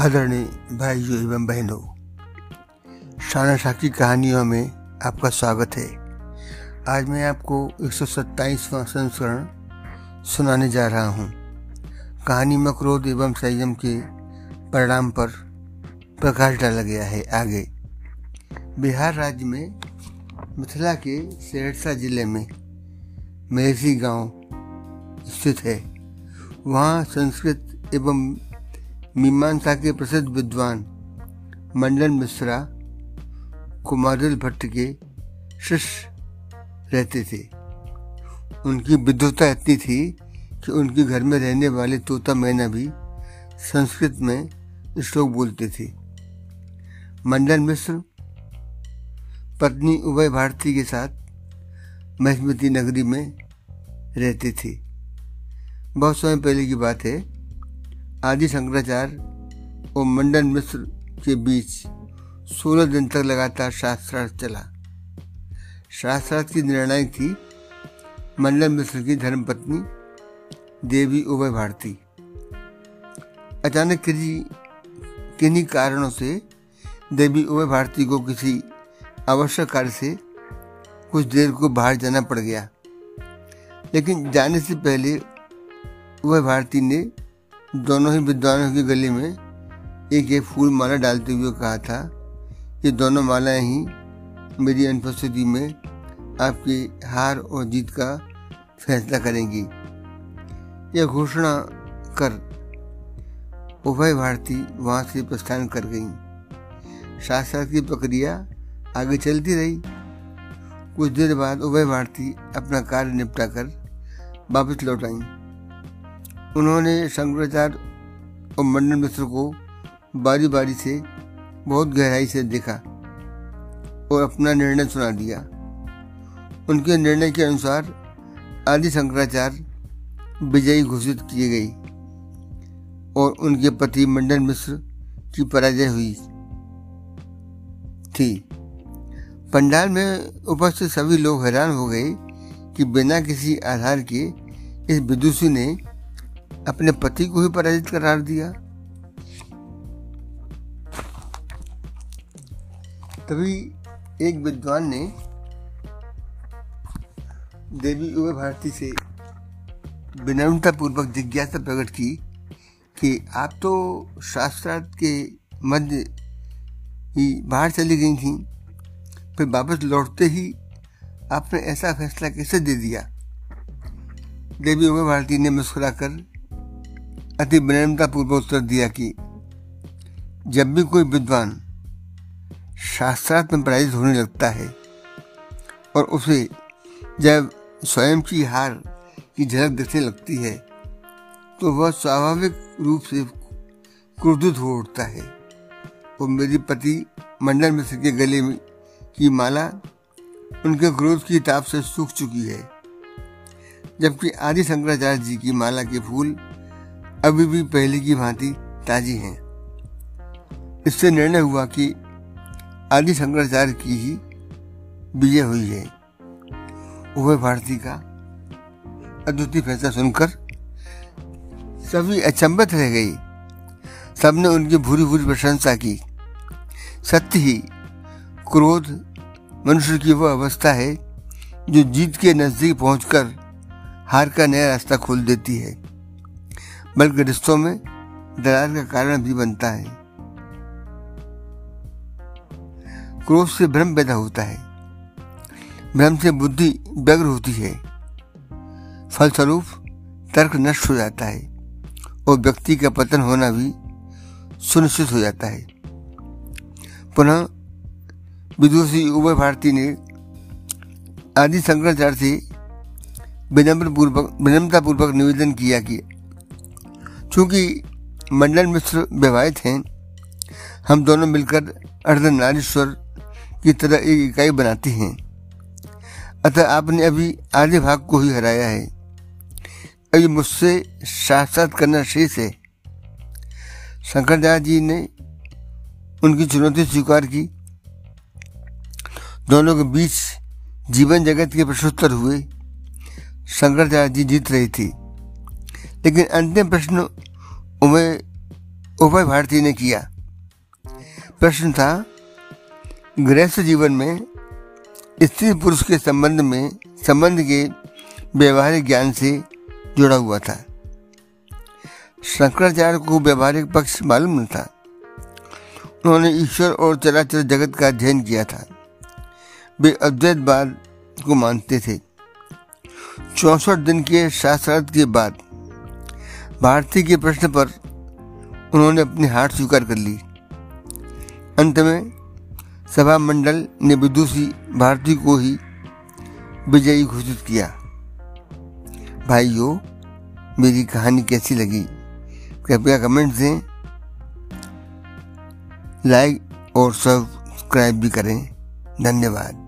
आदरणीय भाइयों एवं बहनों, सहरसा की कहानियों में आपका स्वागत है। आज मैं आपको 127वां संस्करण सुनाने जा रहा हूँ। कहानी में क्रोध एवं संयम के परिणाम पर प्रकाश डाला गया है। आगे बिहार राज्य में मिथिला के सहरसा जिले में मेरजी गांव स्थित है। वहाँ संस्कृत एवं मीमांसा के प्रसिद्ध विद्वान मंडन मिश्र कुमारिल भट्ट के शिष्य रहते थे। उनकी विद्वता इतनी थी कि उनके घर में रहने वाले तोता मैना भी संस्कृत में श्लोक बोलते थे। मंडन मिश्र पत्नी उभय भारती के साथ महमती नगरी में रहते थे। बहुत समय पहले की बात है, आदि शंकराचार्य और मंडन मिश्र के बीच 16 दिन तक लगातार शास्त्रार्थ चला। शास्त्रार्थ की निर्णायक थी मंडन मिश्र की धर्मपत्नी देवी उभय भारती। अचानक किन्हीं कारणों से देवी उभय भारती को किसी आवश्यक कार्य से कुछ देर को बाहर जाना पड़ गया, लेकिन जाने से पहले उभय भारती ने दोनों ही विद्वानों के गले में एक फूल माला डालते हुए कहा था, ये दोनों मालाएं ही मेरी अनुपस्थिति में आपकी हार और जीत का फैसला करेंगी। यह घोषणा कर उभय भारती वहाँ से प्रस्थान कर गईं। शास्त्रार्थ की प्रक्रिया आगे चलती रही। कुछ देर बाद उभय भारती अपना कार्य निपटाकर वापस लौट आईं। उन्होंने शंकराचार्य और मंडन मिश्र को बारी बारी से बहुत गहराई से देखा और अपना निर्णय सुना दिया। उनके निर्णय के अनुसार आदि शंकराचार्य विजयी घोषित किए गए और उनके पति मंडन मिश्र की पराजय हुई थी। पंडाल में उपस्थित सभी लोग हैरान हो गए कि बिना किसी आधार के इस विदुषी ने अपने पति को ही पराजित करार दिया। तभी एक विद्वान ने देवी उभय भारती से विनम्रतापूर्वक जिज्ञासा प्रकट की कि आप तो शास्त्रार्थ के मध्य ही बाहर चली गई थीं, फिर वापस लौटते ही आपने ऐसा फैसला कैसे दे दिया। देवी उभय भारती ने मुस्कुराकर अति विनम्रतापूर्वक उत्तर दिया कि जब भी कोई विद्वान शास्त्रार्थ में पराजित होने लगता है और उसे जब स्वयं की हार की झलक दिखने लगती है तो वह स्वाभाविक रूप से क्रोधित हो उठता है और मेरे पति मंडन मिश्र के गले की माला उनके क्रोध की ताप से सूख चुकी है, जबकि आदि शंकराचार्य जी की माला के फूल अभी भी पहले की भांति ताजी हैं। इससे निर्णय हुआ कि आदि शंकराचार्य की ही विजय हुई है। उभय भारती का अद्वितीय फैसला सुनकर सभी अचंभित रह गई। सबने उनकी भूरी भूरी प्रशंसा की। सत्य ही क्रोध मनुष्य की वह अवस्था है जो जीत के नजदीक पहुंचकर हार का नया रास्ता खोल देती है, बल्कि रिश्तों में दरार का कारण भी बनता है। क्रोध से भ्रम पैदा होता है, भ्रम से बुद्धि व्यग्र होती है, फलस्वरूप तर्क नष्ट हो जाता है और व्यक्ति का पतन होना भी सुनिश्चित हो जाता है। पुनः विदुषी उभय भारती ने आदि शंकराचार्य से विनम्रतापूर्वक निवेदन किया कि चूँकि मंडन मिश्र विवाहित हैं, हम दोनों मिलकर अर्धनारीश्वर की तरह एक इकाई बनाती हैं, अतः आपने अभी आधे भाग को ही हराया है। अभी मुझसे शास्त्रार्थ करना शेष है। शंकराचार्य जी ने उनकी चुनौती स्वीकार की। दोनों के बीच जीवन जगत के प्रश्नोत्तर हुए। शंकराचार्य जी जीत रही थी, लेकिन अंतिम प्रश्न उभय भारती ने किया। प्रश्न था, गृहस्थ जीवन में स्त्री पुरुष के संबंध के व्यवहारिक ज्ञान से जुड़ा हुआ था। शंकराचार्य को व्यवहारिक पक्ष मालूम न था। उन्होंने ईश्वर और चराचर जगत का अध्ययन किया था। वे अद्वैतवाद को मानते थे। 64 दिन के शास्त्रार्थ के बाद भारती के प्रश्न पर उन्होंने अपनी हार स्वीकार कर ली। अंत में सभा मंडल ने विदुषी भारती को ही विजयी घोषित किया। भाइयों, मेरी कहानी कैसी लगी, कृपया कमेंट दें, लाइक और सब्सक्राइब भी करें। धन्यवाद।